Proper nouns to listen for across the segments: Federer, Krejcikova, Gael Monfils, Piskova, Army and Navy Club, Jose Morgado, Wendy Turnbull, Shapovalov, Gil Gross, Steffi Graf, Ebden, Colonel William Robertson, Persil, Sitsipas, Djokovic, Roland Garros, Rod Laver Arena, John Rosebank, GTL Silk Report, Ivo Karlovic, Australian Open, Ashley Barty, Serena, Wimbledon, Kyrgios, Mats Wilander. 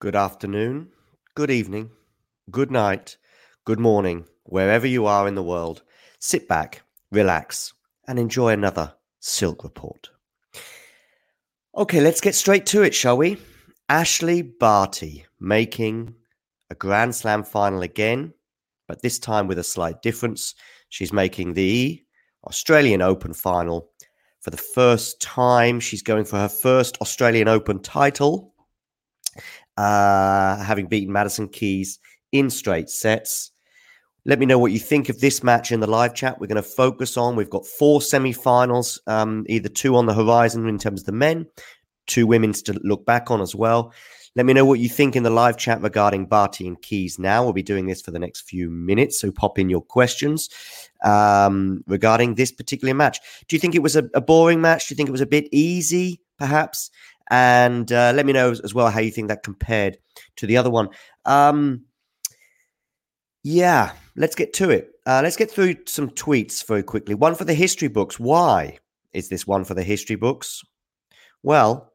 Good afternoon, good evening, good night, good morning, wherever you are in the world. Sit back, relax, and enjoy another Silk Report. Okay, let's get straight to it, shall we? Ashley Barty making a Grand Slam final again, but this time with a slight difference. She's making the Australian Open final for the first time. She's going for her first Australian Open title, having beaten Madison Keys in straight sets. Let me know what you think of this match in the live chat. We're going to focus on, we've got four semi-finals, either two on the horizon in terms of the men, two women's to look back on as well. Let me know what you think in the live chat regarding Barty and Keys now. We'll be doing this for the next few minutes, so pop in your questions regarding this particular match. Do you think it was a boring match? Do you think it was a bit easy, perhaps? And let me know as well how you think that compared to the other one. Yeah, let's get to it. Let's get through some tweets very quickly. One for the history books. Why is this one for the history books? Well,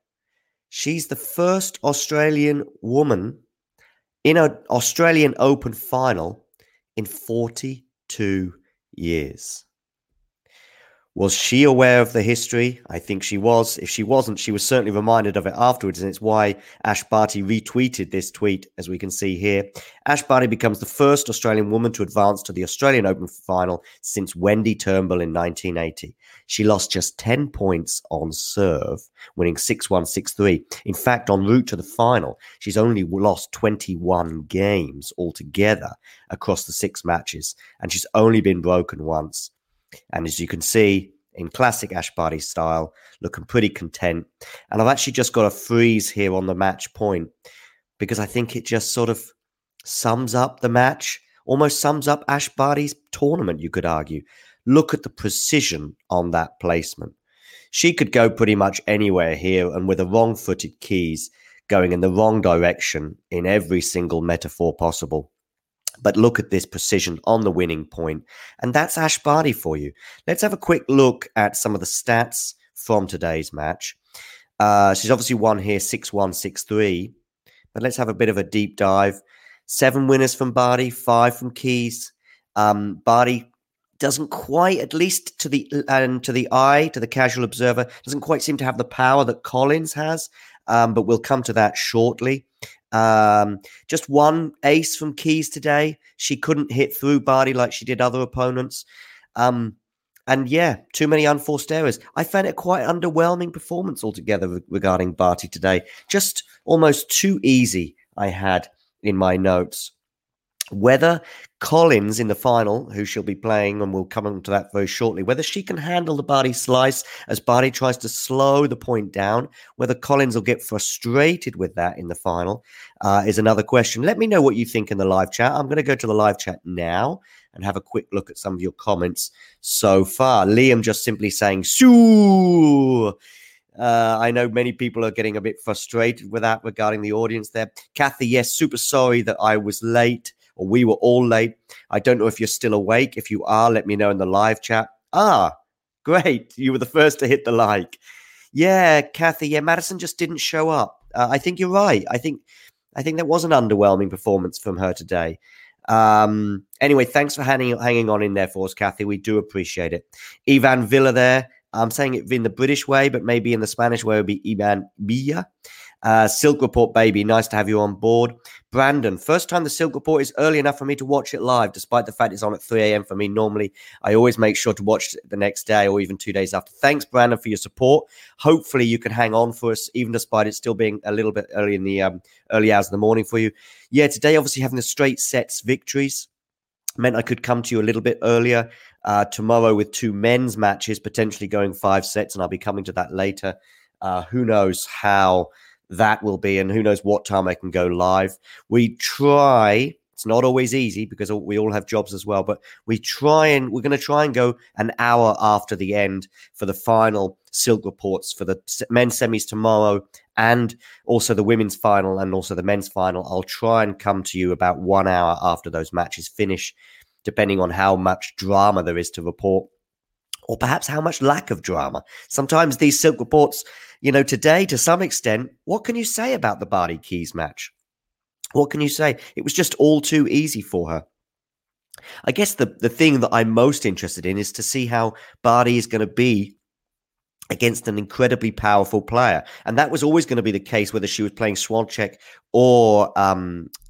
she's the first Australian woman in an Australian Open final in 42 years. Was she aware of the history? I think she was. If she wasn't, she was certainly reminded of it afterwards. And it's why Ash Barty retweeted this tweet, as we can see here. Ash Barty becomes the first Australian woman to advance to the Australian Open final since Wendy Turnbull in 1980. She lost just 10 points on serve, winning 6-1, 6-3. In fact, en route to the final, she's only lost 21 games altogether across the six matches. And she's only been broken once. And as you can see, in classic Ash Barty style, looking pretty content. And I've actually just got a freeze here on the match point because I think it just sort of sums up the match, almost sums up Ash Barty's tournament, you could argue. Look at the precision on that placement. She could go pretty much anywhere here, and with the wrong-footed Keys going in the wrong direction in every single metaphor possible. But look at this precision on the winning point. And that's Ash Barty for you. Let's have a quick look at some of the stats from today's match. She's obviously won here 6-1, 6-3. But let's have a bit of a deep dive. 7 winners from Barty, 5 from Keys. Barty doesn't quite, at least to the eye, to the casual observer, doesn't quite seem to have the power that Collins has. But we'll come to that shortly. Just one ace from Keys today. She couldn't hit through Barty like she did other opponents. And yeah, too many unforced errors. I found it quite underwhelming performance altogether regarding Barty today. Just almost too easy, I had in my notes. Whether Collins in the final, who she'll be playing, and we'll come on to that very shortly, whether she can handle the Barty slice as Barty tries to slow the point down, whether Collins will get frustrated with that in the final is another question. Let me know what you think in the live chat. I'm going to go to the live chat now and have a quick look at some of your comments so far. Liam just simply saying, "Sue." I know many people are getting a bit frustrated with that regarding the audience there. Kathy, yes, super sorry that I was late. Or we were all late. I don't know if you're still awake. If you are, let me know in the live chat. Ah, great. You were the first to hit the like. Yeah, Kathy. Yeah, Madison just didn't show up. I think you're right. I think that was an underwhelming performance from her today. Anyway, thanks for hanging on in there for us, Kathy. We do appreciate it. Ivan Villa there. I'm saying it in the British way, but maybe in the Spanish way it would be Ivan Villa. Silk Report, baby. Nice to have you on board. Brandon, first time the Silk Report is early enough for me to watch it live, despite the fact it's on at 3 a.m. for me. Normally, I always make sure to watch it the next day or even 2 days after. Thanks, Brandon, for your support. Hopefully, you can hang on for us, even despite it still being a little bit early in the early hours of the morning for you. Yeah, today, obviously, having the straight sets victories meant I could come to you a little bit earlier. Tomorrow with two men's matches, potentially going five sets, and I'll be coming to that later. Who knows how that will be, and who knows what time I can go live. We try, it's not always easy because we all have jobs as well, but we're going to try and go an hour after the end for the final Silk Reports for the men's semis tomorrow and also the women's final and also the men's final. I'll try and come to you about 1 hour after those matches finish, depending on how much drama there is to report or perhaps how much lack of drama. Sometimes these Silk Reports, you know, today, to some extent, what can you say about the Barty Keys match? What can you say? It was just all too easy for her. I guess the thing that I'm most interested in is to see how Barty is going to be against an incredibly powerful player. And that was always going to be the case, whether she was playing Świątek or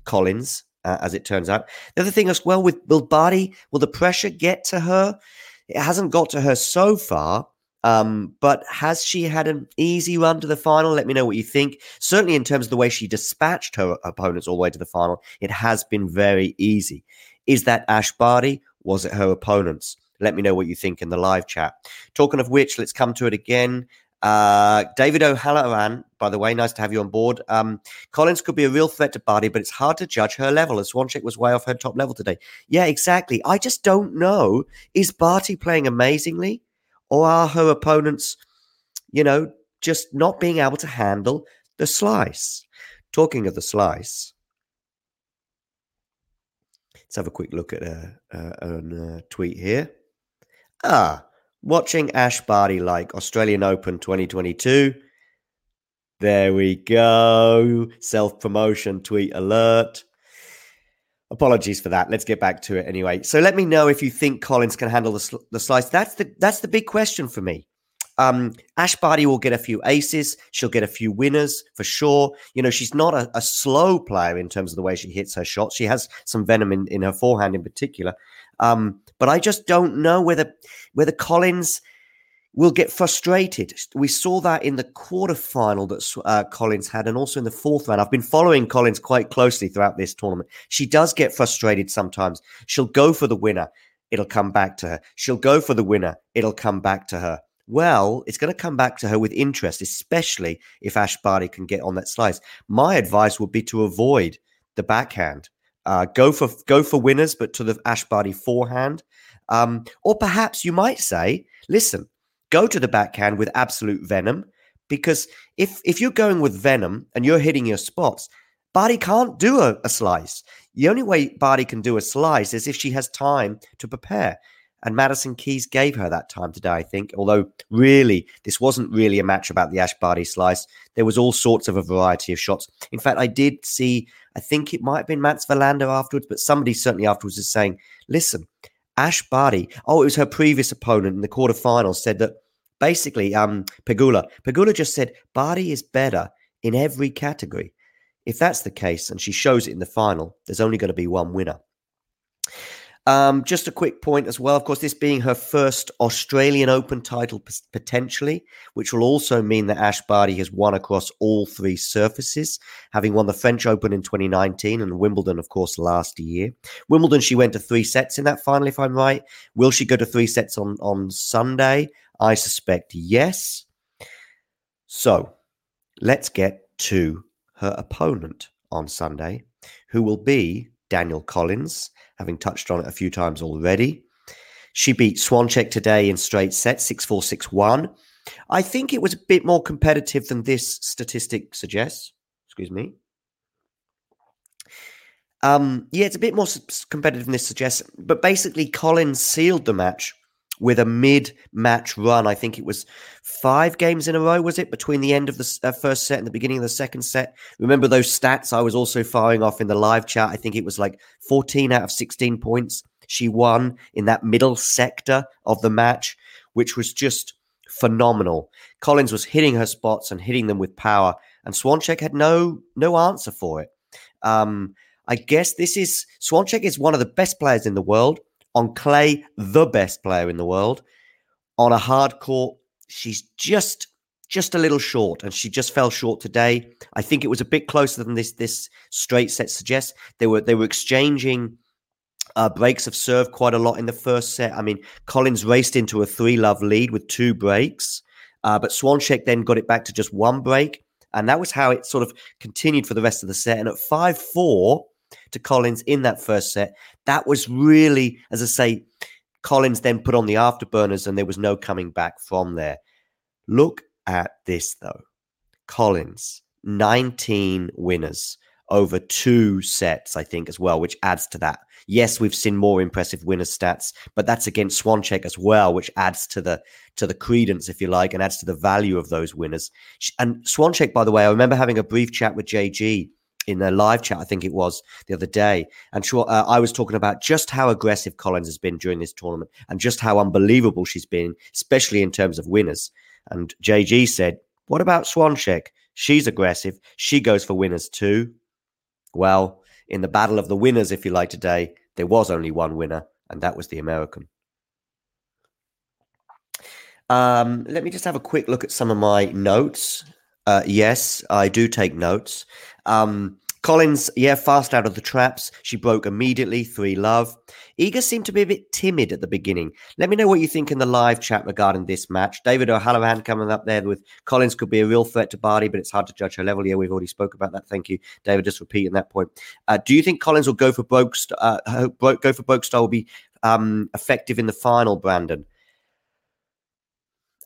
Collins, as it turns out. The other thing as well, will the pressure get to her? It hasn't got to her so far. But has she had an easy run to the final? Let me know what you think. Certainly in terms of the way she dispatched her opponents all the way to the final, it has been very easy. Is that Ash Barty? Was it her opponents? Let me know what you think in the live chat. Talking of which, let's come to it again. David O'Halloran, by the way, nice to have you on board. Collins could be a real threat to Barty, but it's hard to judge her level as Świątek was way off her top level today. Yeah, exactly. I just don't know. Is Barty playing amazingly? Or are her opponents, you know, just not being able to handle the slice? Talking of the slice, let's have a quick look at a tweet here. Watching Ash Barty like Australian Open 2022. There we go. Self-promotion tweet alert. Apologies for that. Let's get back to it anyway. So let me know if you think Collins can handle the slice. That's the big question for me. Ash Barty will get a few aces. She'll get a few winners for sure. You know, she's not a slow player in terms of the way she hits her shots. She has some venom in her forehand in particular. But I just don't know whether Collins will get frustrated. We saw that in the quarterfinal that Collins had and also in the fourth round. I've been following Collins quite closely throughout this tournament. She does get frustrated sometimes. She'll go for the winner. It'll come back to her. She'll go for the winner. It'll come back to her. Well, it's going to come back to her with interest, especially if Ash Barty can get on that slice. My advice would be to avoid the backhand. Go for winners, but to the Ash Barty forehand. Or perhaps you might say, listen, go to the backhand with absolute venom, because if you're going with venom and you're hitting your spots, Barty can't do a slice. The only way Barty can do a slice is if she has time to prepare. And Madison Keys gave her that time today, I think. Although, really, this wasn't really a match about the Ash Barty slice. There was all sorts of a variety of shots. In fact, I did see, I think it might have been Mats Wilander afterwards, but somebody certainly afterwards is saying, listen, Ash Barty, it was her previous opponent in the quarterfinals, said that basically Pegula just said, Barty is better in every category. If that's the case, and she shows it in the final, there's only going to be one winner. Just a quick point as well. Of course, this being her first Australian Open title potentially, which will also mean that Ash Barty has won across all three surfaces, having won the French Open in 2019 and Wimbledon, of course, last year. Wimbledon, she went to three sets in that final, if I'm right. Will she go to three sets on Sunday? I suspect yes. So let's get to her opponent on Sunday, who will be Daniel Collins, having touched on it a few times already. She beat Świątek today in straight sets, 6-4, 6-1. I think it was a bit more competitive than this statistic suggests. Excuse me. It's a bit more competitive than this suggests. But basically, Collins sealed the match with a mid-match run. I think it was 5 games in a row, was it? Between the end of the first set and the beginning of the second set. Remember those stats I was also firing off in the live chat? I think it was like 14 out of 16 points she won in that middle sector of the match, which was just phenomenal. Collins was hitting her spots and hitting them with power, and Świątek had no answer for it. I guess this is, Świątek is one of the best players in the world. On clay, the best player in the world. On a hard court, she's just a little short, and she just fell short today. I think it was a bit closer than this straight set suggests. They were exchanging breaks of serve quite a lot in the first set. I mean, Collins raced into a 3-love lead with 2 breaks, but Świątek then got it back to just 1 break, and that was how it sort of continued for the rest of the set. And at 5-4 to Collins in that first set, that was really, as I say, Collins then put on the afterburners, and there was no coming back from there. Look at this, though. Collins, 19 winners over 2 sets, I think, as well, which adds to that. Yes, we've seen more impressive winner stats, but that's against Świątek as well, which adds to the credence, if you like, and adds to the value of those winners. And Świątek, by the way, I remember having a brief chat with JG in a live chat, I think it was, the other day. And I was talking about just how aggressive Collins has been during this tournament and just how unbelievable she's been, especially in terms of winners. And JG said, what about Świątek? She's aggressive. She goes for winners too. Well, in the battle of the winners, if you like, today, there was only one winner, and that was the American. Let me just have a quick look at some of my notes. Yes, I do take notes. Collins, fast out of the traps. She broke immediately, 3-love. Iga seemed to be a bit timid at the beginning. Let me know what you think in the live chat regarding this match. David O'Halloran coming up there with Collins could be a real threat to Barty, but it's hard to judge her level. Yeah, we've already spoke about that. Thank you, David. Just repeating that point. Do you think Collins will go for broke style will be effective in the final, Brandon?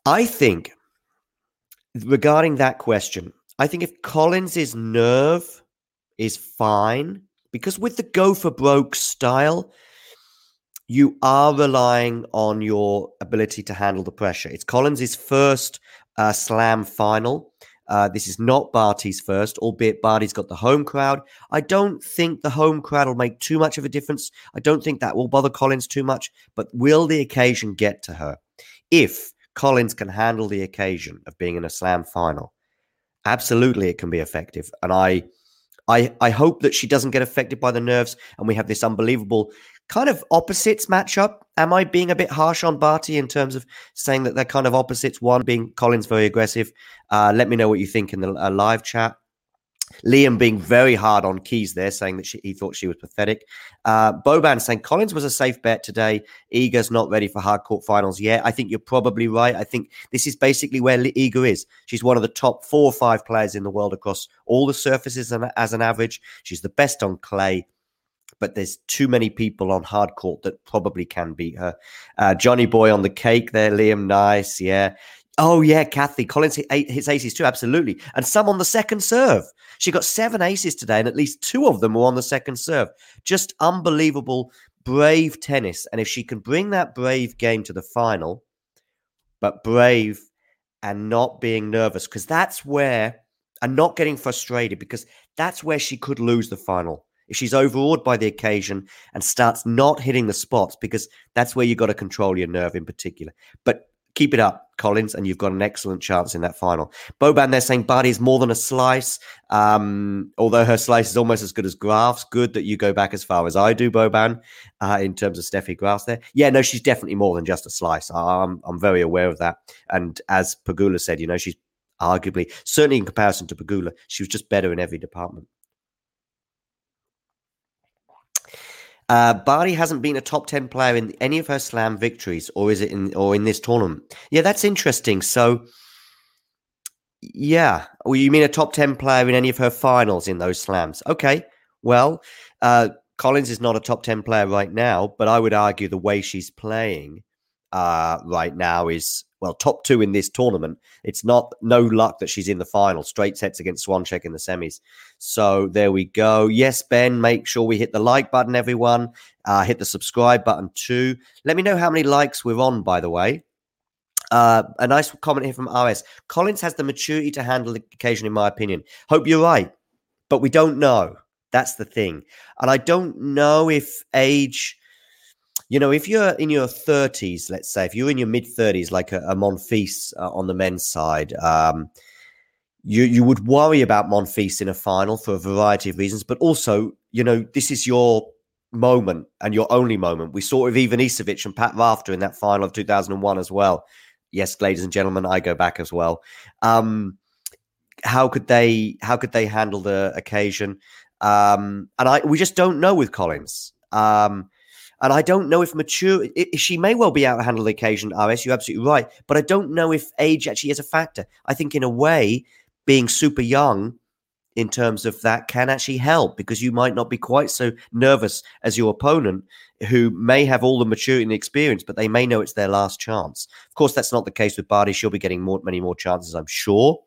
I think regarding that question, I think if Collins' nerve is fine, because with the go for broke style, you are relying on your ability to handle the pressure. It's Collins' first slam final. This is not Barty's first, albeit Barty's got the home crowd. I don't think the home crowd will make too much of a difference. I don't think that will bother Collins too much, but will the occasion get to her? If Collins can handle the occasion of being in a slam final, absolutely it can be effective. And I hope that she doesn't get affected by the nerves and we have this unbelievable kind of opposites matchup. Am I being a bit harsh on Barty in terms of saying that they're kind of opposites, one being Collins very aggressive? Let me know what you think in the live chat. Liam being very hard on Keys there, saying that he thought she was pathetic. Boban saying Collins was a safe bet today. Iga's not ready for hard court finals yet. I think you're probably right. I think this is basically where Iga is. She's one of the top 4 or 5 players in the world across all the surfaces as an average. She's the best on clay, but there's too many people on hard court that probably can beat her. Johnny Boy on the cake there, Liam. Nice, yeah. Oh, yeah, Kathy. Collins hit his aces too, absolutely. And some on the second serve. She got 7 aces today, and at least 2 of them were on the second serve. Just unbelievable, brave tennis. And if she can bring that brave game to the final, but brave and not being nervous, because that's where, and not getting frustrated, because that's where she could lose the final. If she's overawed by the occasion and starts not hitting the spots, because that's where you got to control your nerve in particular. But keep it up, Collins, and you've got an excellent chance in that final. Boban, they're saying Barty is more than a slice, although her slice is almost as good as Graf's. Good that you go back as far as I do, Boban, in terms of Steffi Graf there. Yeah, no, she's definitely more than just a slice. I'm very aware of that. And as Pegula said, you know, she's arguably, certainly in comparison to Pegula, she was just better in every department. Barty hasn't been a top 10 player in any of her slam victories, or in this tournament. Yeah, that's interesting. So, yeah, well, you mean a top 10 player in any of her finals in those slams? Okay, well, Collins is not a top 10 player right now, but I would argue the way she's playing right now is, well, top 2 in this tournament. It's no luck that she's in the final. Straight sets against Świątek in the semis. So there we go. Yes, Ben, make sure we hit the like button, everyone. Hit the subscribe button too. Let me know how many likes we're on, by the way. A nice comment here from RS. Collins has the maturity to handle the occasion, in my opinion. Hope you're right, but we don't know. That's the thing. And I don't know if age... You know, if you're in your 30s, let's say, if you're in your mid-30s, like a Monfils on the men's side, You would worry about Monfils in a final for a variety of reasons, but also, you know, this is your moment and your only moment. We saw it with Ivanisevic and Pat Rafter in that final of 2001 as well. Yes, ladies and gentlemen, I go back as well. How could they handle the occasion? And we just don't know with Collins. And I don't know if she may well be out to handle the occasion, RS, you're absolutely right. But I don't know if age actually is a factor. I think in a way, being super young in terms of that can actually help, because you might not be quite so nervous as your opponent, who may have all the maturity and experience, but they may know it's their last chance. Of course, that's not the case with Barty. She'll be getting many more chances, I'm sure.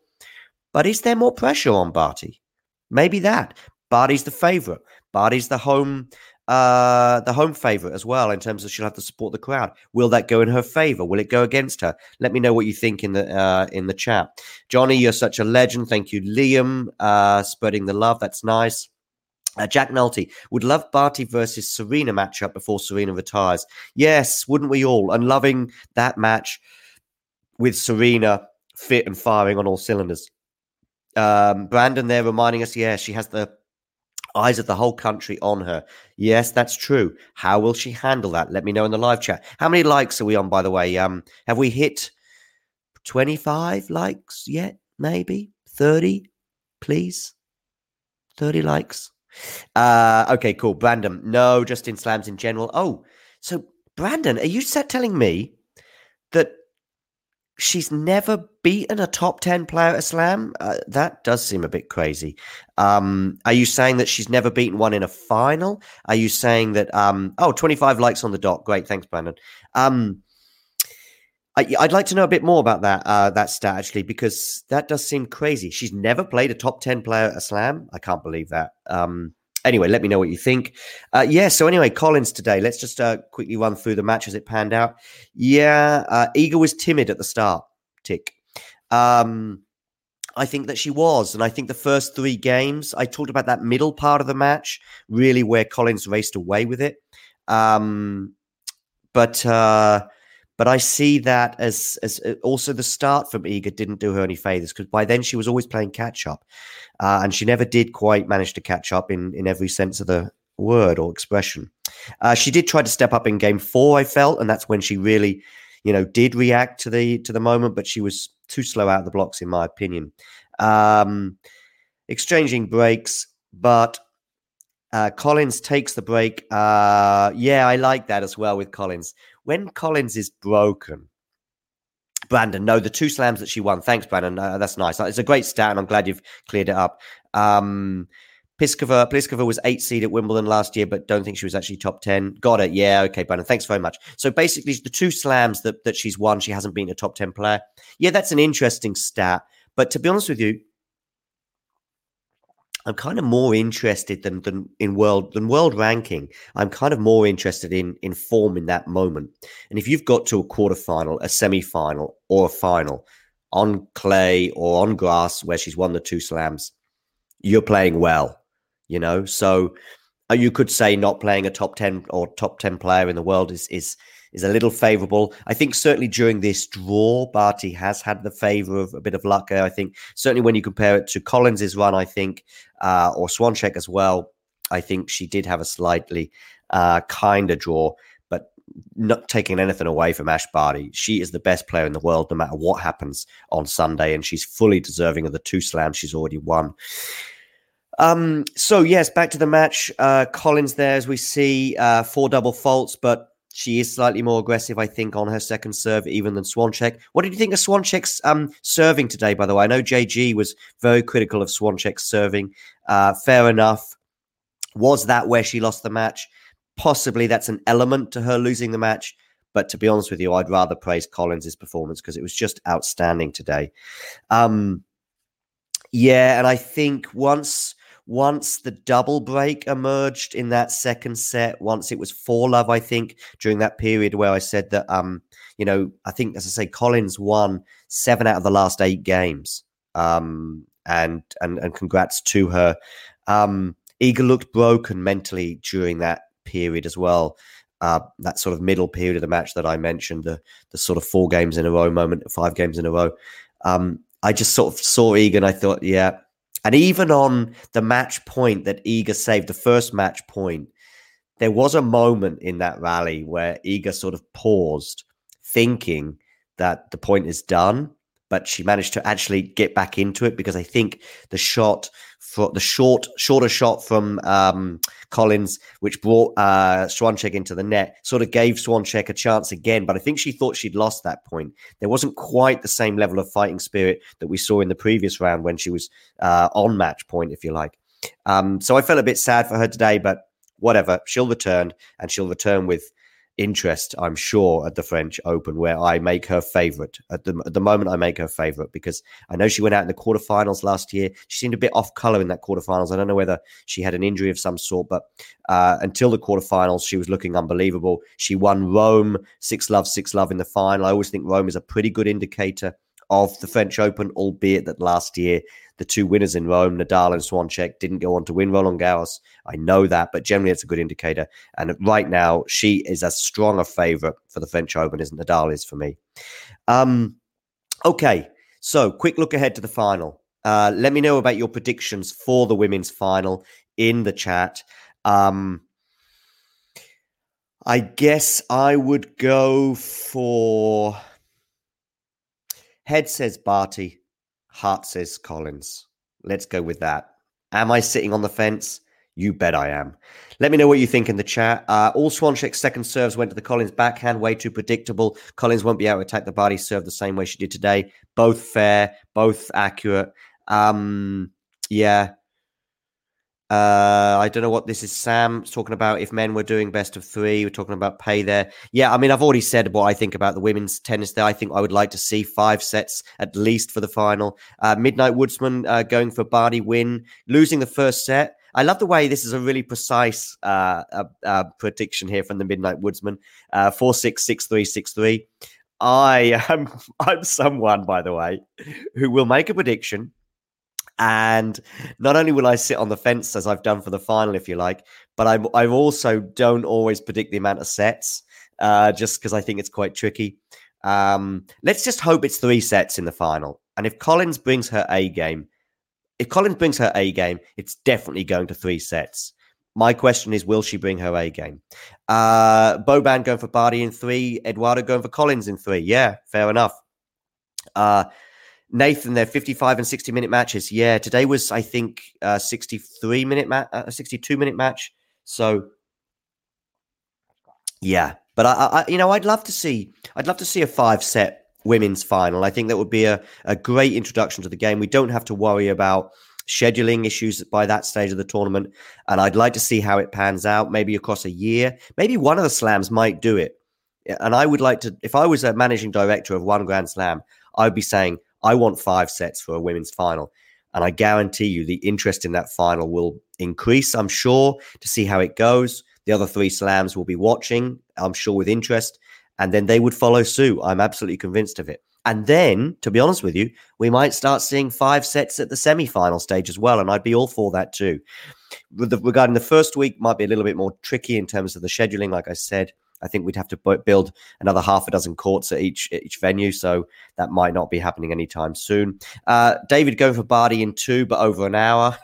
But is there more pressure on Barty? Maybe that. Barty's the favourite. Barty's the home favourite as well, in terms of she'll have to support the crowd. Will that go in her favour? Will it go against her? Let me know what you think in the chat. Johnny, you're such a legend. Thank you, Liam. Spreading the love. That's nice. Jack Nulty, would love Barty versus Serena matchup before Serena retires. Yes, wouldn't we all? And loving that match with Serena fit and firing on all cylinders. Brandon there reminding us, yeah, she has the eyes of the whole country on her. Yes, that's true. How will she handle that? Let me know in the live chat. How many likes are we on, by the way? Have we hit 25 likes yet? Maybe 30, please. 30 likes. Okay, cool. Brandon, no, just in slams in general. Oh, so Brandon, are you telling me that she's never beaten a top 10 player at a slam? That does seem a bit crazy. Are you saying that she's never beaten one in a final? Are you saying that... 25 likes on the dot. Great, thanks, Brandon. I'd like to know a bit more about that stat, actually, because that does seem crazy. She's never played a top 10 player at a slam? I can't believe that. Anyway, let me know what you think. Collins today. Let's just quickly run through the match as it panned out. Yeah, Iga was timid at the start. Tick. I think that she was. And I think the first three games, I talked about that middle part of the match, really where Collins raced away with it. But I see that as also the start from Iga didn't do her any favors, because by then she was always playing catch up, and she never did quite manage to catch up in every sense of the word or expression. She did try to step up in game four, I felt, and that's when she really, you know, did react to the moment, but she was too slow out of the blocks, in my opinion. Exchanging breaks, but Collins takes the break. Yeah, I like that as well with Collins. When Collins is broken, Brandon, no, the two slams that she won. Thanks, Brandon. That's nice. It's a great stat, and I'm glad you've cleared it up. Piskova was 8th seed at Wimbledon last year, but don't think she was actually top 10. Got it. Yeah, okay, Brandon. Thanks very much. So basically, the two slams that she's won, she hasn't been a top 10 player. Yeah, that's an interesting stat. But to be honest with you, I'm kind of more interested than world ranking. I'm kind of more interested in form in that moment. And if you've got to a quarterfinal, a semi-final, or a final on clay or on grass where she's won the two slams, you're playing well, you know. So you could say not playing a top 10 player in the world is a little favourable. I think certainly during this draw, Barty has had the favour of a bit of luck. I think certainly when you compare it to Collins's run, I think, or Swiatek as well, I think she did have a slightly kinder draw, but not taking anything away from Ash Barty. She is the best player in the world, no matter what happens on Sunday, and she's fully deserving of the two slams she's already won. So, yes, back to the match. Collins there, as we see, 4 double faults, but she is slightly more aggressive, I think, on her second serve even than Swiatek. What did you think of Swiatek's serving today, by the way? I know JG was very critical of Swiatek's serving. Fair enough. Was that where she lost the match? Possibly that's an element to her losing the match. But to be honest with you, I'd rather praise Collins' performance, because it was just outstanding today. And I think once the double break emerged in that second set, once it was 4-love, I think, during that period where I said that, you know, I think, as I say, Collins won 7 out of the last 8 games. And congrats to her. Iga looked broken mentally during that period as well. That sort of middle period of the match that I mentioned, the sort of 4 games in a row moment, 5 games in a row. I just sort of saw Iga and I thought, yeah. And even on the match point that Iga saved, the first match point, there was a moment in that rally where Iga sort of paused, thinking that the point is done, but she managed to actually get back into it because I think the shot, for the shorter shot from Collins, which brought Świątek into the net, sort of gave Świątek a chance again. But I think she thought she'd lost that point. There wasn't quite the same level of fighting spirit that we saw in the previous round when she was on match point, if you like. So I felt a bit sad for her today, but whatever. She'll return, and she'll return with interest, I'm sure, at the French Open, where I make her favorite. At the moment, I make her favorite because I know she went out in the quarterfinals last year. She seemed a bit off color in that quarterfinals. I don't know whether she had an injury of some sort, but until the quarterfinals, she was looking unbelievable. She won Rome 6-love, 6-love in the final. I always think Rome is a pretty good indicator of the French Open, albeit that last year, the two winners in Rome, Nadal and Świątek, didn't go on to win Roland Garros. I know that, but generally it's a good indicator. And right now, she is as strong a favorite for the French Open as Nadal is for me. Okay, so quick look ahead to the final. Let me know about your predictions for the women's final in the chat. I guess I would go for... Head says Barty, heart says Collins. Let's go with that. Am I sitting on the fence? You bet I am. Let me know what you think in the chat. All Świątek's second serves went to the Collins backhand, way too predictable. Collins won't be able to attack the Barty serve the same way she did today. Both fair, both accurate. Yeah. I don't know what this is. Sam's talking about if men were doing best of three, we're talking about pay there. Yeah, I mean, I've already said what I think about the women's tennis there. I think I would like to see 5 sets at least for the final. Midnight Woodsman going for Barty win, losing the first set. I love the way this is a really precise prediction here from the Midnight Woodsman. 4-6, 6-3, 6-3. I'm someone, by the way, who will make a prediction. And not only will I sit on the fence as I've done for the final, if you like, but I also don't always predict the amount of sets just because I think it's quite tricky. Let's just hope it's 3 sets in the final. And if Collins brings her A game, it's definitely going to 3 sets. My question is, will she bring her A game? Boban going for Barty in 3. Eduardo going for Collins in 3. Yeah, fair enough. Nathan, they're 55 and 60-minute matches. Yeah, today was, I think, 62-minute match. So, yeah. But I'd love to see a 5-set women's final. I think that would be a great introduction to the game. We don't have to worry about scheduling issues by that stage of the tournament. And I'd like to see how it pans out, maybe across a year. Maybe one of the slams might do it. And I would like to, if I was a managing director of one Grand Slam, I'd be saying, I want 5 sets for a women's final. And I guarantee you the interest in that final will increase, I'm sure, to see how it goes. The other 3 slams will be watching, I'm sure, with interest. And then they would follow suit. I'm absolutely convinced of it. And then, to be honest with you, we might start seeing 5 sets at the semi-final stage as well. And I'd be all for that too. Regarding the first week, might be a little bit more tricky in terms of the scheduling, like I said. I think we'd have to build another 6 courts at each venue, so that might not be happening anytime soon. David going for Barty in 2, but over an hour.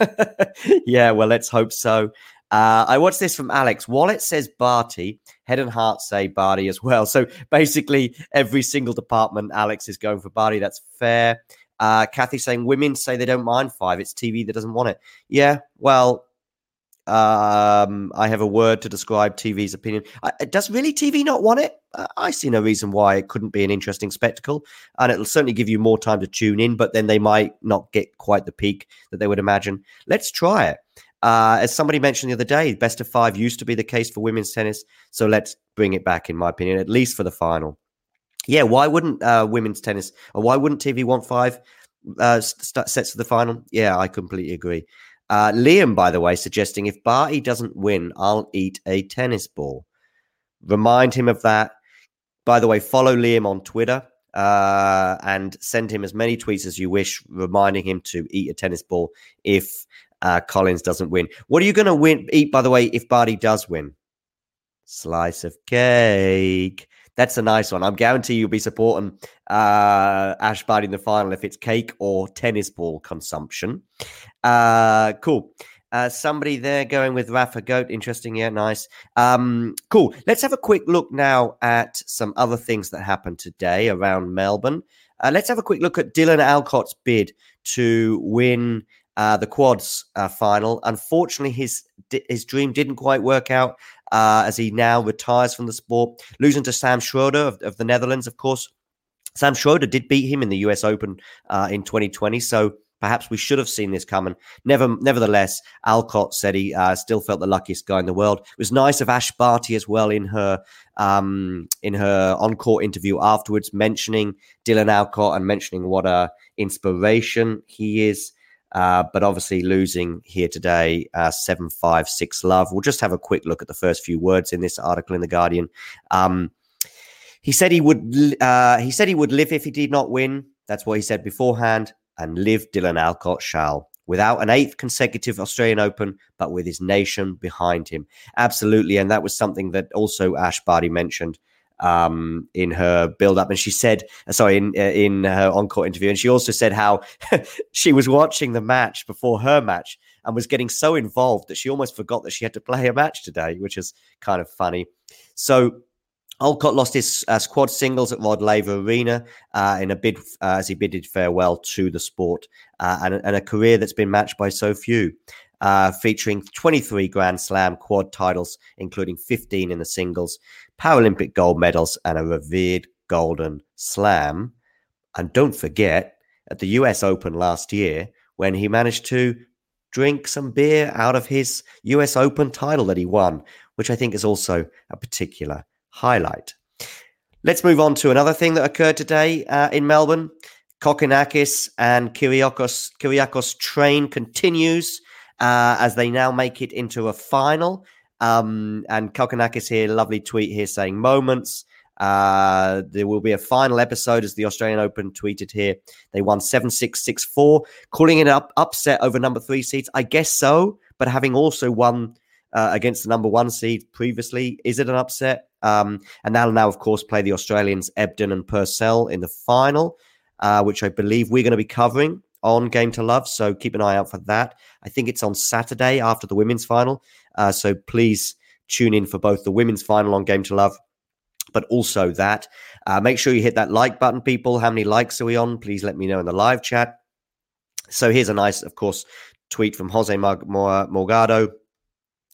Yeah, well, let's hope so. I watched this from Alex. Wallet says Barty. Head and heart say Barty as well. So basically, every single department, Alex is going for Barty. That's fair. Kathy saying women say they don't mind 5. It's TV that doesn't want it. Yeah, well... I have a word to describe TV's opinion. Does really TV not want it? I see no reason why it couldn't be an interesting spectacle, and it'll certainly give you more time to tune in, but then they might not get quite the peak that they would imagine. Let's try it. As somebody mentioned the other day, best of 5 used to be the case for women's tennis, so let's bring it back, in my opinion, at least for the final. Yeah, why wouldn't women's tennis, or why wouldn't TV want 5 sets for the final? Yeah, I completely agree. Liam, by the way, suggesting if Barty doesn't win, I'll eat a tennis ball. Remind him of that. By the way, follow Liam on Twitter and send him as many tweets as you wish, reminding him to eat a tennis ball if Collins doesn't win. What are you going to eat, by the way, if Barty does win? Slice of cake. That's a nice one. I guarantee you'll be supporting Ash Barty in the final if it's cake or tennis ball consumption. Cool. Somebody there going with Rafa Goat. Interesting. Yeah, nice. Cool. Let's have a quick look now at some other things that happened today around Melbourne. Let's have a quick look at Dylan Alcott's bid to win the quads final. Unfortunately, his dream didn't quite work out as he now retires from the sport, losing to Sam Schroeder of the Netherlands, of course. Sam Schroeder did beat him in the US Open in 2020, so perhaps we should have seen this coming. Nevertheless, Alcott said he still felt the luckiest guy in the world. It was nice of Ash Barty as well in her on-court interview afterwards, mentioning Dylan Alcott and mentioning what an inspiration he is. But obviously losing here today, 7-5, 6-love. We'll just have a quick look at the first few words in this article in The Guardian. He said he would. He said he would live if he did not win. That's what he said beforehand. And live Dylan Alcott shall, without an 8th consecutive Australian Open, but with his nation behind him. Absolutely. And that was something that also Ash Barty mentioned in her build-up. And she said, in her on-court interview, and she also said how she was watching the match before her match and was getting so involved that she almost forgot that she had to play a match today, which is kind of funny. So Alcott lost his squad singles at Rod Laver Arena in a bid as he bidded farewell to the sport and a career that's been matched by so few, featuring 23 Grand Slam quad titles, including 15 in the singles, Paralympic gold medals, and a revered Golden Slam. And don't forget, at the US Open last year, when he managed to drink some beer out of his US Open title that he won, which I think is also a particular highlight. Let's move on to another thing that occurred today in Melbourne. Kokkinakis and Kyrgios' train continues as they now make it into a final. And Kokkinakis here, lovely tweet here saying moments. There will be a final episode, as the Australian Open tweeted here. They won 7-6, 6-4, calling it an upset over number 3 seeds. I guess so, but having also won against the number 1 seed previously, is it an upset? And they'll now, of course, play the Australians Ebden and Purcell in the final, which I believe we're going to be covering on Game to Love. So keep an eye out for that. I think it's on Saturday after the women's final. So please tune in for both the women's final on Game to Love, but also that. Make sure you hit that like button, people. How many likes are we on? Please let me know in the live chat. So here's a nice, of course, tweet from Jose Morgado.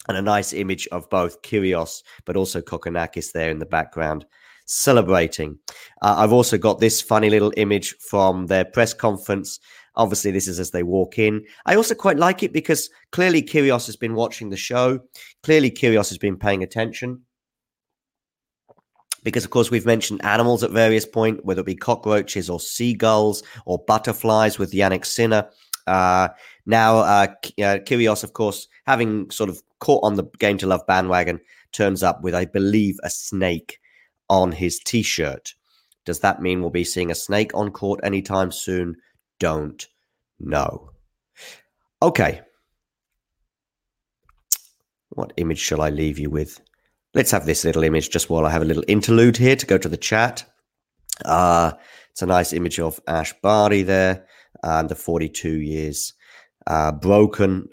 And a nice image of both Kyrgios, but also Kokkinakis there in the background, celebrating. I've also got this funny little image from their press conference. Obviously, this is as they walk in. I also quite like it because clearly Kyrgios has been watching the show. Clearly Kyrgios has been paying attention. Because, of course, we've mentioned animals at various points, whether it be cockroaches or seagulls or butterflies with Yannick Sinner. Now Kyrgios, of course, having sort of caught on the Game to Love bandwagon, turns up with, I believe, a snake on his T-shirt. Does that mean we'll be seeing a snake on court anytime soon? Don't know. Okay. What image shall I leave you with? Let's have this little image just while I have a little interlude here to go to the chat. It's a nice image of Ash Barty there and the 42 years broken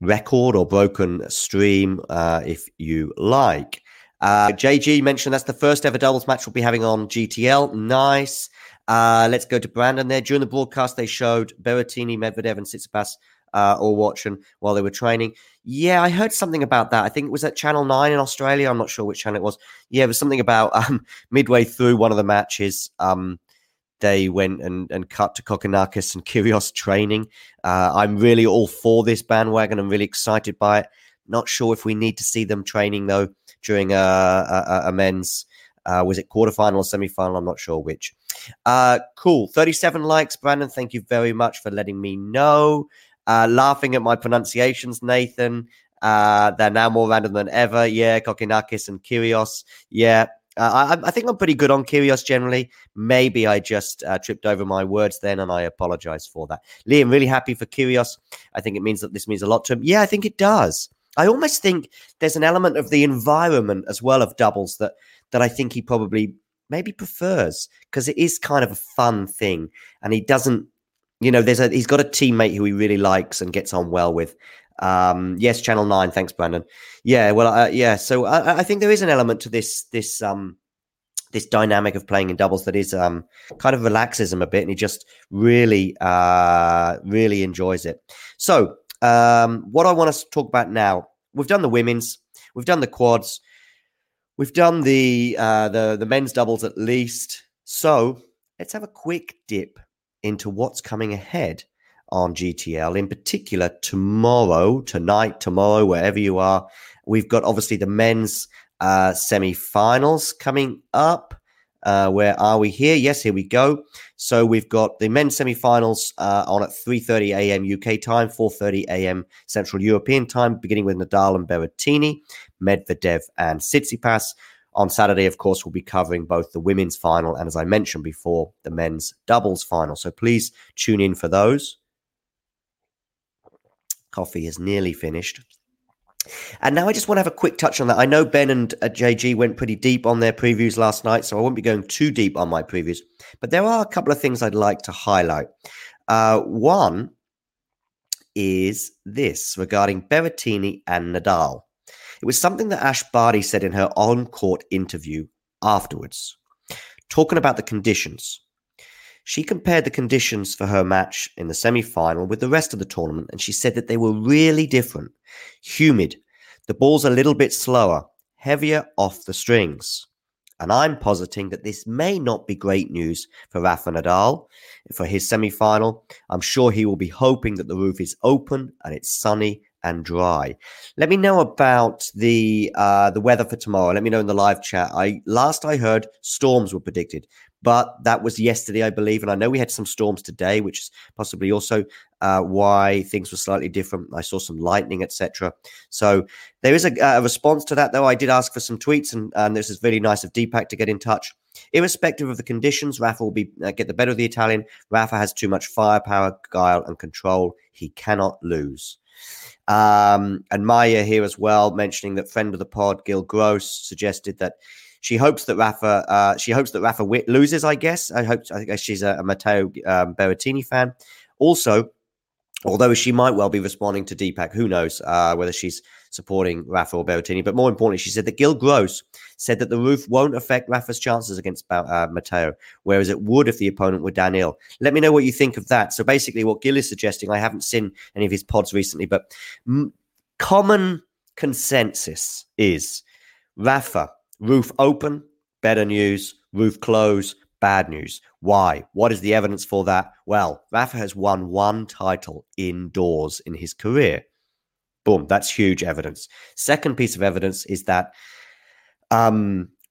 record or broken stream, if you like. JG mentioned that's the first ever doubles match we'll be having on GTL. Nice. Let's go to Brandon there. During the broadcast, they showed Berrettini, Medvedev and Sitsipas all watching while they were training. Yeah, I heard something about that. I think it was at Channel 9 in Australia. I'm not sure which channel it was. Yeah, it was something about midway through one of the matches, they went and cut to Kokkinakis and Kyrgios training. I'm really all for this bandwagon. I'm really excited by it. Not sure if we need to see them training, though, during a men's, was it quarterfinal or semi-final? I'm not sure which. Cool. 37 likes, Brandon. Thank you very much for letting me know. Laughing at my pronunciations, Nathan. They're now more random than ever. Yeah, Kokkinakis and Kyrgios. Yeah. I think I'm pretty good on Kyrgios generally. Maybe I just tripped over my words then, and I apologize for that. Liam, really happy for Kyrgios. I think it means that this means a lot to him. Yeah, I think it does. I almost think there's an element of the environment as well of doubles that I think he probably maybe prefers, because it is kind of a fun thing, and he doesn't, you know, he's got a teammate who he really likes and gets on well with. Yes, Channel 9. Thanks, Brandon. Yeah, well, yeah. So I think there is an element to this dynamic of playing in doubles that is kind of relaxes him a bit, and he just really, really enjoys it. So what I want us to talk about now, we've done the women's, we've done the quads, we've done the men's doubles at least. So let's have a quick dip into what's coming ahead on GTL, in particular tomorrow, wherever you are. We've got obviously the men's semi-finals coming up. Where are we here? Yes, here we go. So we've got the men's semi-finals on at 3:30 a.m. UK time, 4:30 a.m. Central European time, beginning with Nadal and Berrettini, Medvedev and Sitsipas. On Saturday, of course, we'll be covering both the women's final and, as I mentioned before, the men's doubles final. So please tune in for those. Coffee is nearly finished. And now I just want to have a quick touch on that. I know Ben and JG went pretty deep on their previews last night, so I won't be going too deep on my previews. But there are a couple of things I'd like to highlight. One is this regarding Berrettini and Nadal. It was something that Ash Barty said in her on-court interview afterwards, talking about the conditions. She compared the conditions for her match in the semi-final with the rest of the tournament, and she said that they were really different. Humid, the ball's a little bit slower, heavier off the strings. And I'm positing that this may not be great news for Rafa Nadal for his semi-final. I'm sure he will be hoping that the roof is open and it's sunny and dry. Let me know about the weather for tomorrow. Let me know in the live chat. Last I heard, storms were predicted, but that was yesterday, I believe. And I know we had some storms today, which is possibly also why things were slightly different. I saw some lightning, etc. So there is a response to that, though. I did ask for some tweets, and this is really nice of Deepak to get in touch. Irrespective of the conditions, Rafa will get the better of the Italian. Rafa has too much firepower, guile, and control. He cannot lose. And Maya here as well, mentioning that friend of the pod, Gil Gross, suggested that she hopes that Rafa loses, I guess. I think she's a Matteo Berrettini fan. Also, although she might well be responding to Deepak, who knows whether she's supporting Rafa or Berrettini. But more importantly, she said that Gil Gross said that the roof won't affect Rafa's chances against Matteo, whereas it would if the opponent were Daniil. Let me know what you think of that. So basically what Gil is suggesting, I haven't seen any of his pods recently, but common consensus is Rafa, roof open, better news, roof close, bad news. Why? What is the evidence for that? Well, Rafa has won one title indoors in his career. Boom. That's huge evidence. Second piece of evidence is that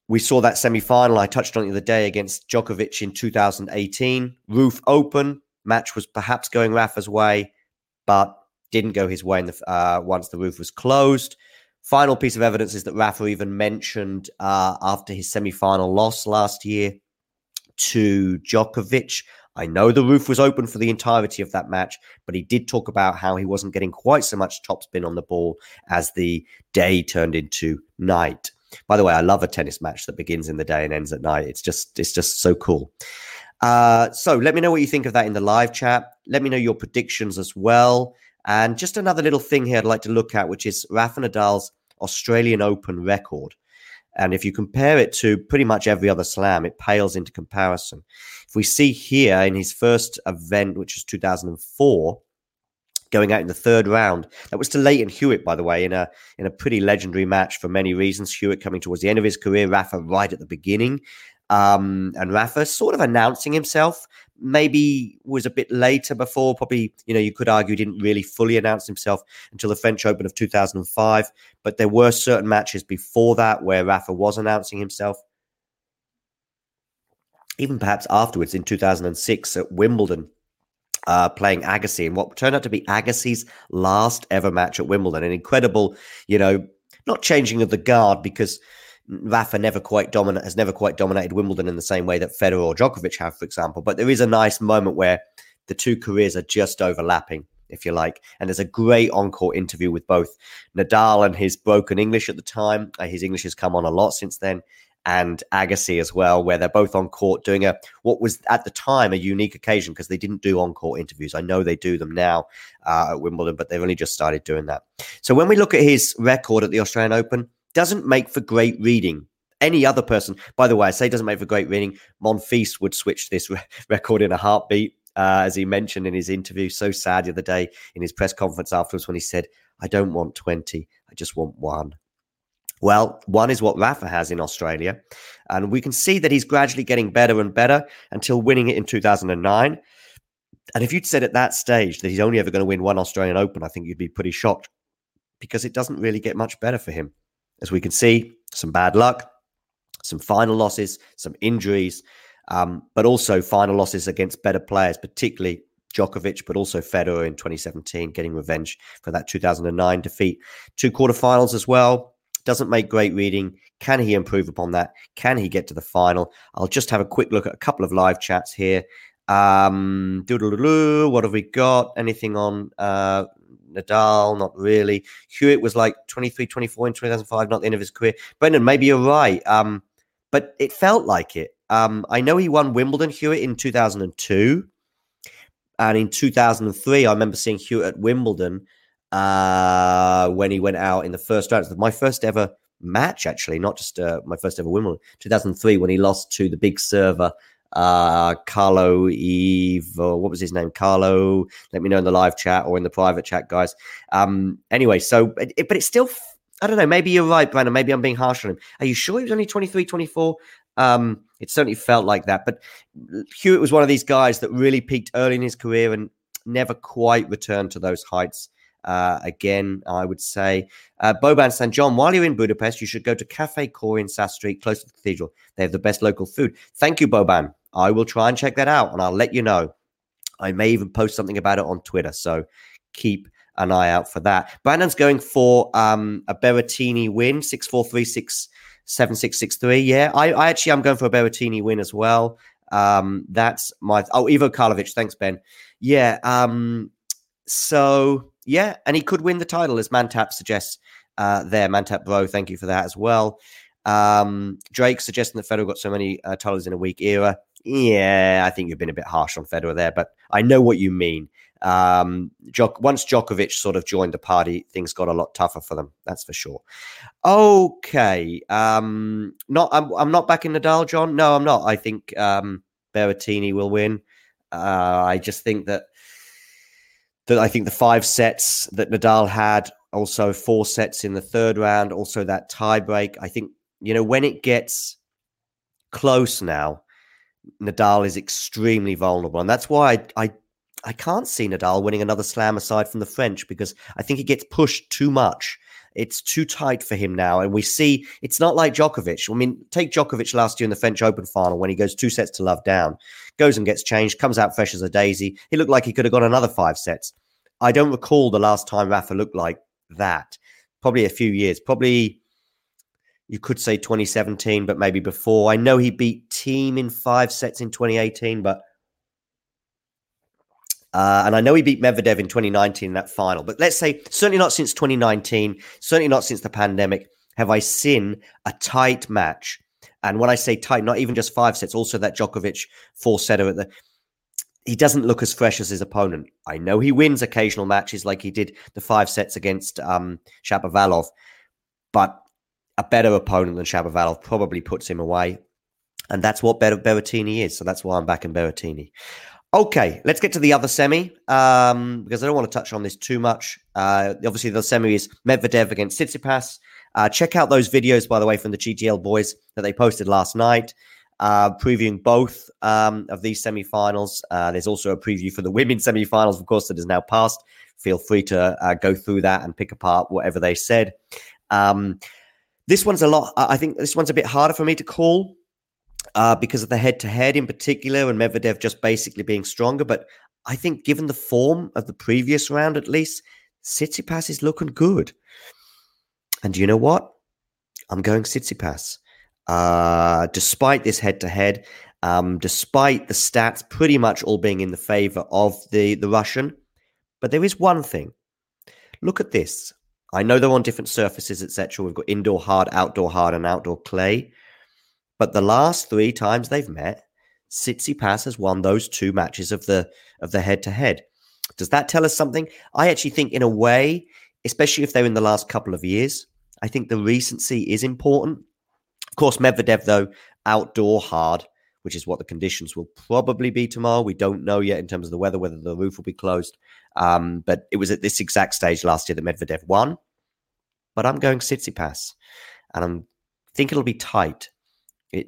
we saw that semi-final I touched on the other day against Djokovic in 2018. Roof open. Match was perhaps going Rafa's way, but didn't go his way once the roof was closed. Final piece of evidence is that Rafa even mentioned after his semi-final loss last year to Djokovic, I know the roof was open for the entirety of that match, but he did talk about how he wasn't getting quite so much topspin on the ball as the day turned into night. By the way, I love a tennis match that begins in the day and ends at night. It's just so cool. So let me know what you think of that in the live chat. Let me know your predictions as well. And just another little thing here I'd like to look at, which is Rafa Nadal's Australian Open record. And if you compare it to pretty much every other slam, it pales into comparison. If we see here in his first event, which was 2004, going out in the third round, that was to Leighton Hewitt, by the way, in a pretty legendary match for many reasons. Hewitt coming towards the end of his career, Rafa right at the beginning. And Rafa sort of announcing himself, maybe was a bit later before, probably, you know, you could argue didn't really fully announce himself until the French Open of 2005. But there were certain matches before that where Rafa was announcing himself. Even perhaps afterwards in 2006 at Wimbledon, playing Agassi in what turned out to be Agassi's last ever match at Wimbledon. An incredible, you know, not changing of the guard, because Rafa has never quite dominated Wimbledon in the same way that Federer or Djokovic have, for example. But there is a nice moment where the two careers are just overlapping. if you like. And there's a great encore interview with both Nadal and his broken English at the time. His English has come on a lot since then. And Agassi as well, where they're both on court doing what was at the time a unique occasion because they didn't do on-court interviews. I know they do them now at Wimbledon, but they've only just started doing that. So when we look at his record at the Australian Open, doesn't make for great reading. Any other person, by the way, I say doesn't make for great reading. Monfils would switch this record in a heartbeat, as he mentioned in his interview. So sad the other day in his press conference afterwards when he said, I don't want 20, I just want one. Well, one is what Rafa has in Australia, and we can see that he's gradually getting better and better until winning it in 2009. And if you'd said at that stage that he's only ever going to win one Australian Open, I think you'd be pretty shocked because it doesn't really get much better for him. As we can see, some bad luck, some final losses, some injuries, but also final losses against better players, particularly Djokovic, but also Federer in 2017, getting revenge for that 2009 defeat. Two quarterfinals as well. Doesn't make great reading. Can he improve upon that? Can he get to the final? I'll just have a quick look at a couple of live chats here. What have we got? Anything on Nadal? Not really. Hewitt was like 23, 24 in 2005, not the end of his career. Brendan, maybe you're right. But it felt like it. I know he won Wimbledon, Hewitt, in 2002. And in 2003, I remember seeing Hewitt at Wimbledon. When he went out in the first round. My first ever match, actually, not just my first ever Wimbledon, 2003, when he lost to the big server, Carlo, let me know in the live chat or in the private chat, guys. Anyway, so, but it's still, I don't know, maybe you're right, Brandon, maybe I'm being harsh on him. Are you sure he was only 23, 24? It certainly felt like that, but Hewitt was one of these guys that really peaked early in his career and never quite returned to those heights. Again, I would say, Boban St. John, while you're in Budapest, you should go to Cafe Cori in South Street, close to the cathedral. They have the best local food. Thank you, Boban. I will try and check that out, and I'll let you know. I may even post something about it on Twitter, so keep an eye out for that. Brandon's going for a Berrettini win, 6-4, 3-6, 7-6, 6-3. Yeah, I actually am going for a Berrettini win as well. That's my... Oh, Ivo Karlovic. Thanks, Ben. Yeah, so... Yeah, and he could win the title, as Mantap suggests there. Mantap Bro, thank you for that as well. Drake suggesting that Federer got so many titles in a weak era. Yeah, I think you've been a bit harsh on Federer there, but I know what you mean. Once Djokovic sort of joined the party, things got a lot tougher for them. That's for sure. Okay. I'm not backing Nadal, John. No, I'm not. I think Berrettini will win. I just think that I think the 5 sets that Nadal had, also 4 sets in the third round, also that tie break. I think, when it gets close now, Nadal is extremely vulnerable. And that's why I can't see Nadal winning another slam aside from the French, because I think he gets pushed too much. It's too tight for him now. And we see it's not like Djokovic. I mean, take Djokovic last year in the French Open final when he goes 2-0 down, goes and gets changed, comes out fresh as a daisy. He looked like he could have gone another 5 sets. I don't recall the last time Rafa looked like that. Probably a few years. Probably you could say 2017, but maybe before. I know he beat Thiem in 5 sets in 2018, but... and I know he beat Medvedev in 2019 in that final. But let's say certainly not since 2019, certainly not since the pandemic, have I seen a tight match. And when I say tight, not even just 5 sets, also that Djokovic 4-setter at the... He doesn't look as fresh as his opponent. I know he wins occasional matches like he did the 5 sets against Shapovalov, but a better opponent than Shapovalov probably puts him away. And that's what Berrettini is. So that's why I'm backing Berrettini. Okay, let's get to the other semi because I don't want to touch on this too much. Obviously, the semi is Medvedev against Sitsipas. Check out those videos, by the way, from the GTL boys that they posted last night, previewing both of these semi-finals. There's also a preview for the women's semi-finals, of course, that is now past. Feel free to go through that and pick apart whatever they said. This one's I think this one's a bit harder for me to call. Because of the head-to-head in particular and Medvedev just basically being stronger. But I think given the form of the previous round, at least, Tsitsipas is looking good. And you know what? I'm going Tsitsipas. Despite this head-to-head, despite the stats pretty much all being in the favor of the Russian, But there is one thing. Look at this. I know they're on different surfaces, etc. We've got indoor hard, and outdoor clay. But the last three times they've met, Sitsipas has won those two matches of the head-to-head. Does that tell us something? I actually think, in a way, especially if they're in the last couple of years, I think the recency is important. Of course, Medvedev, though, outdoor hard, which is what the conditions will probably be tomorrow. We don't know yet in terms of the weather, whether the roof will be closed. But it was at this exact stage last year that Medvedev won. But I'm going Tsitsipas, and I think it'll be tight.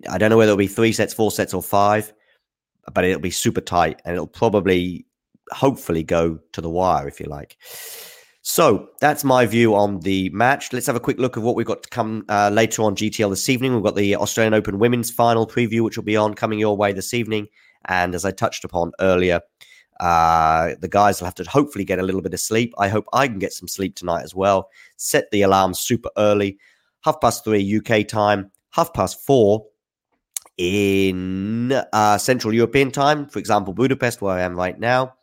I don't know whether it'll be 3 sets, 4 sets, or 5, but it'll be super tight, and it'll probably, hopefully, go to the wire, if you like. So that's my view on the match. Let's have a quick look at what we've got to come later on GTL this evening. We've got the Australian Open Women's Final preview, which will be on coming your way this evening. And as I touched upon earlier, the guys will have to hopefully get a little bit of sleep. I hope I can get some sleep tonight as well. Set the alarm super early. 3:30 UK time, 4:30 in Central European time, for example, Budapest, where I am right now.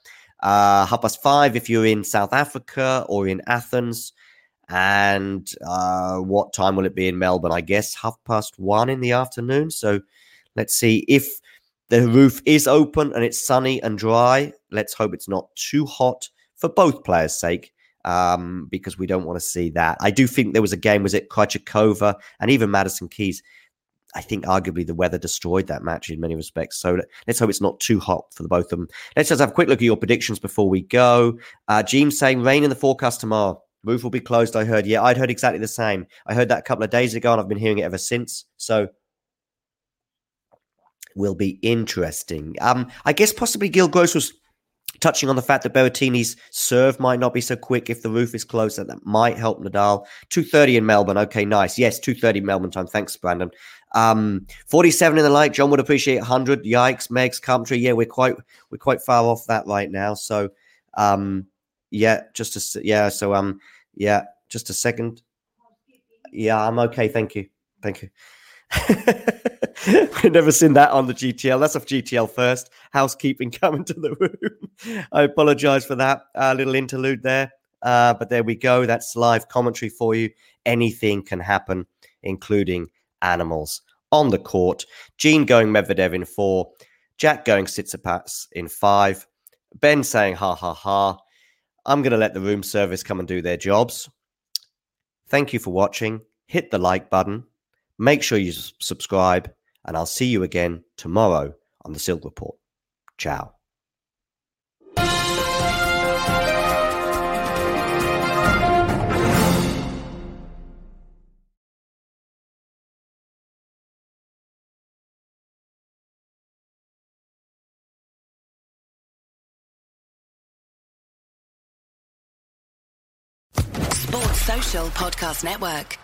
5:30 if you're in South Africa or in Athens. And what time will it be in Melbourne? I guess 1:30 in the afternoon. So let's see if the roof is open and it's sunny and dry. Let's hope it's not too hot for both players' sake, because we don't want to see that. I do think there was a game, was it Krejcikova and even Madison Keys? I think arguably the weather destroyed that match in many respects. So let's hope it's not too hot for the both of them. Let's just have a quick look at your predictions before we go. James saying rain in the forecast tomorrow. Roof will be closed, I heard. Yeah, I'd heard exactly the same. I heard that a couple of days ago, and I've been hearing it ever since. So will be interesting. I guess possibly Gil Gross was touching on the fact that Berrettini's serve might not be so quick if the roof is closed, and that might help Nadal. 2:30 in Melbourne. Okay, nice. Yes, 2:30 Melbourne time. Thanks, Brandon. 47 in the like. John would appreciate 100. Yikes, Meg's country. Yeah, we're quite far off that right now. So, just a second. Yeah, I'm okay. Thank you. I've never seen that on the GTL. That's off GTL first. Housekeeping coming to the room. I apologize for that little interlude there. But there we go. That's live commentary for you. Anything can happen, including animals on the court. Gene going Medvedev in 4. Jack going Tsitsipas in 5. Ben saying ha ha ha. I'm going to let the room service come and do their jobs. Thank you for watching. Hit the like button. Make sure you subscribe, and I'll see you again tomorrow on the Silk Report. Ciao. Sports Social Podcast Network.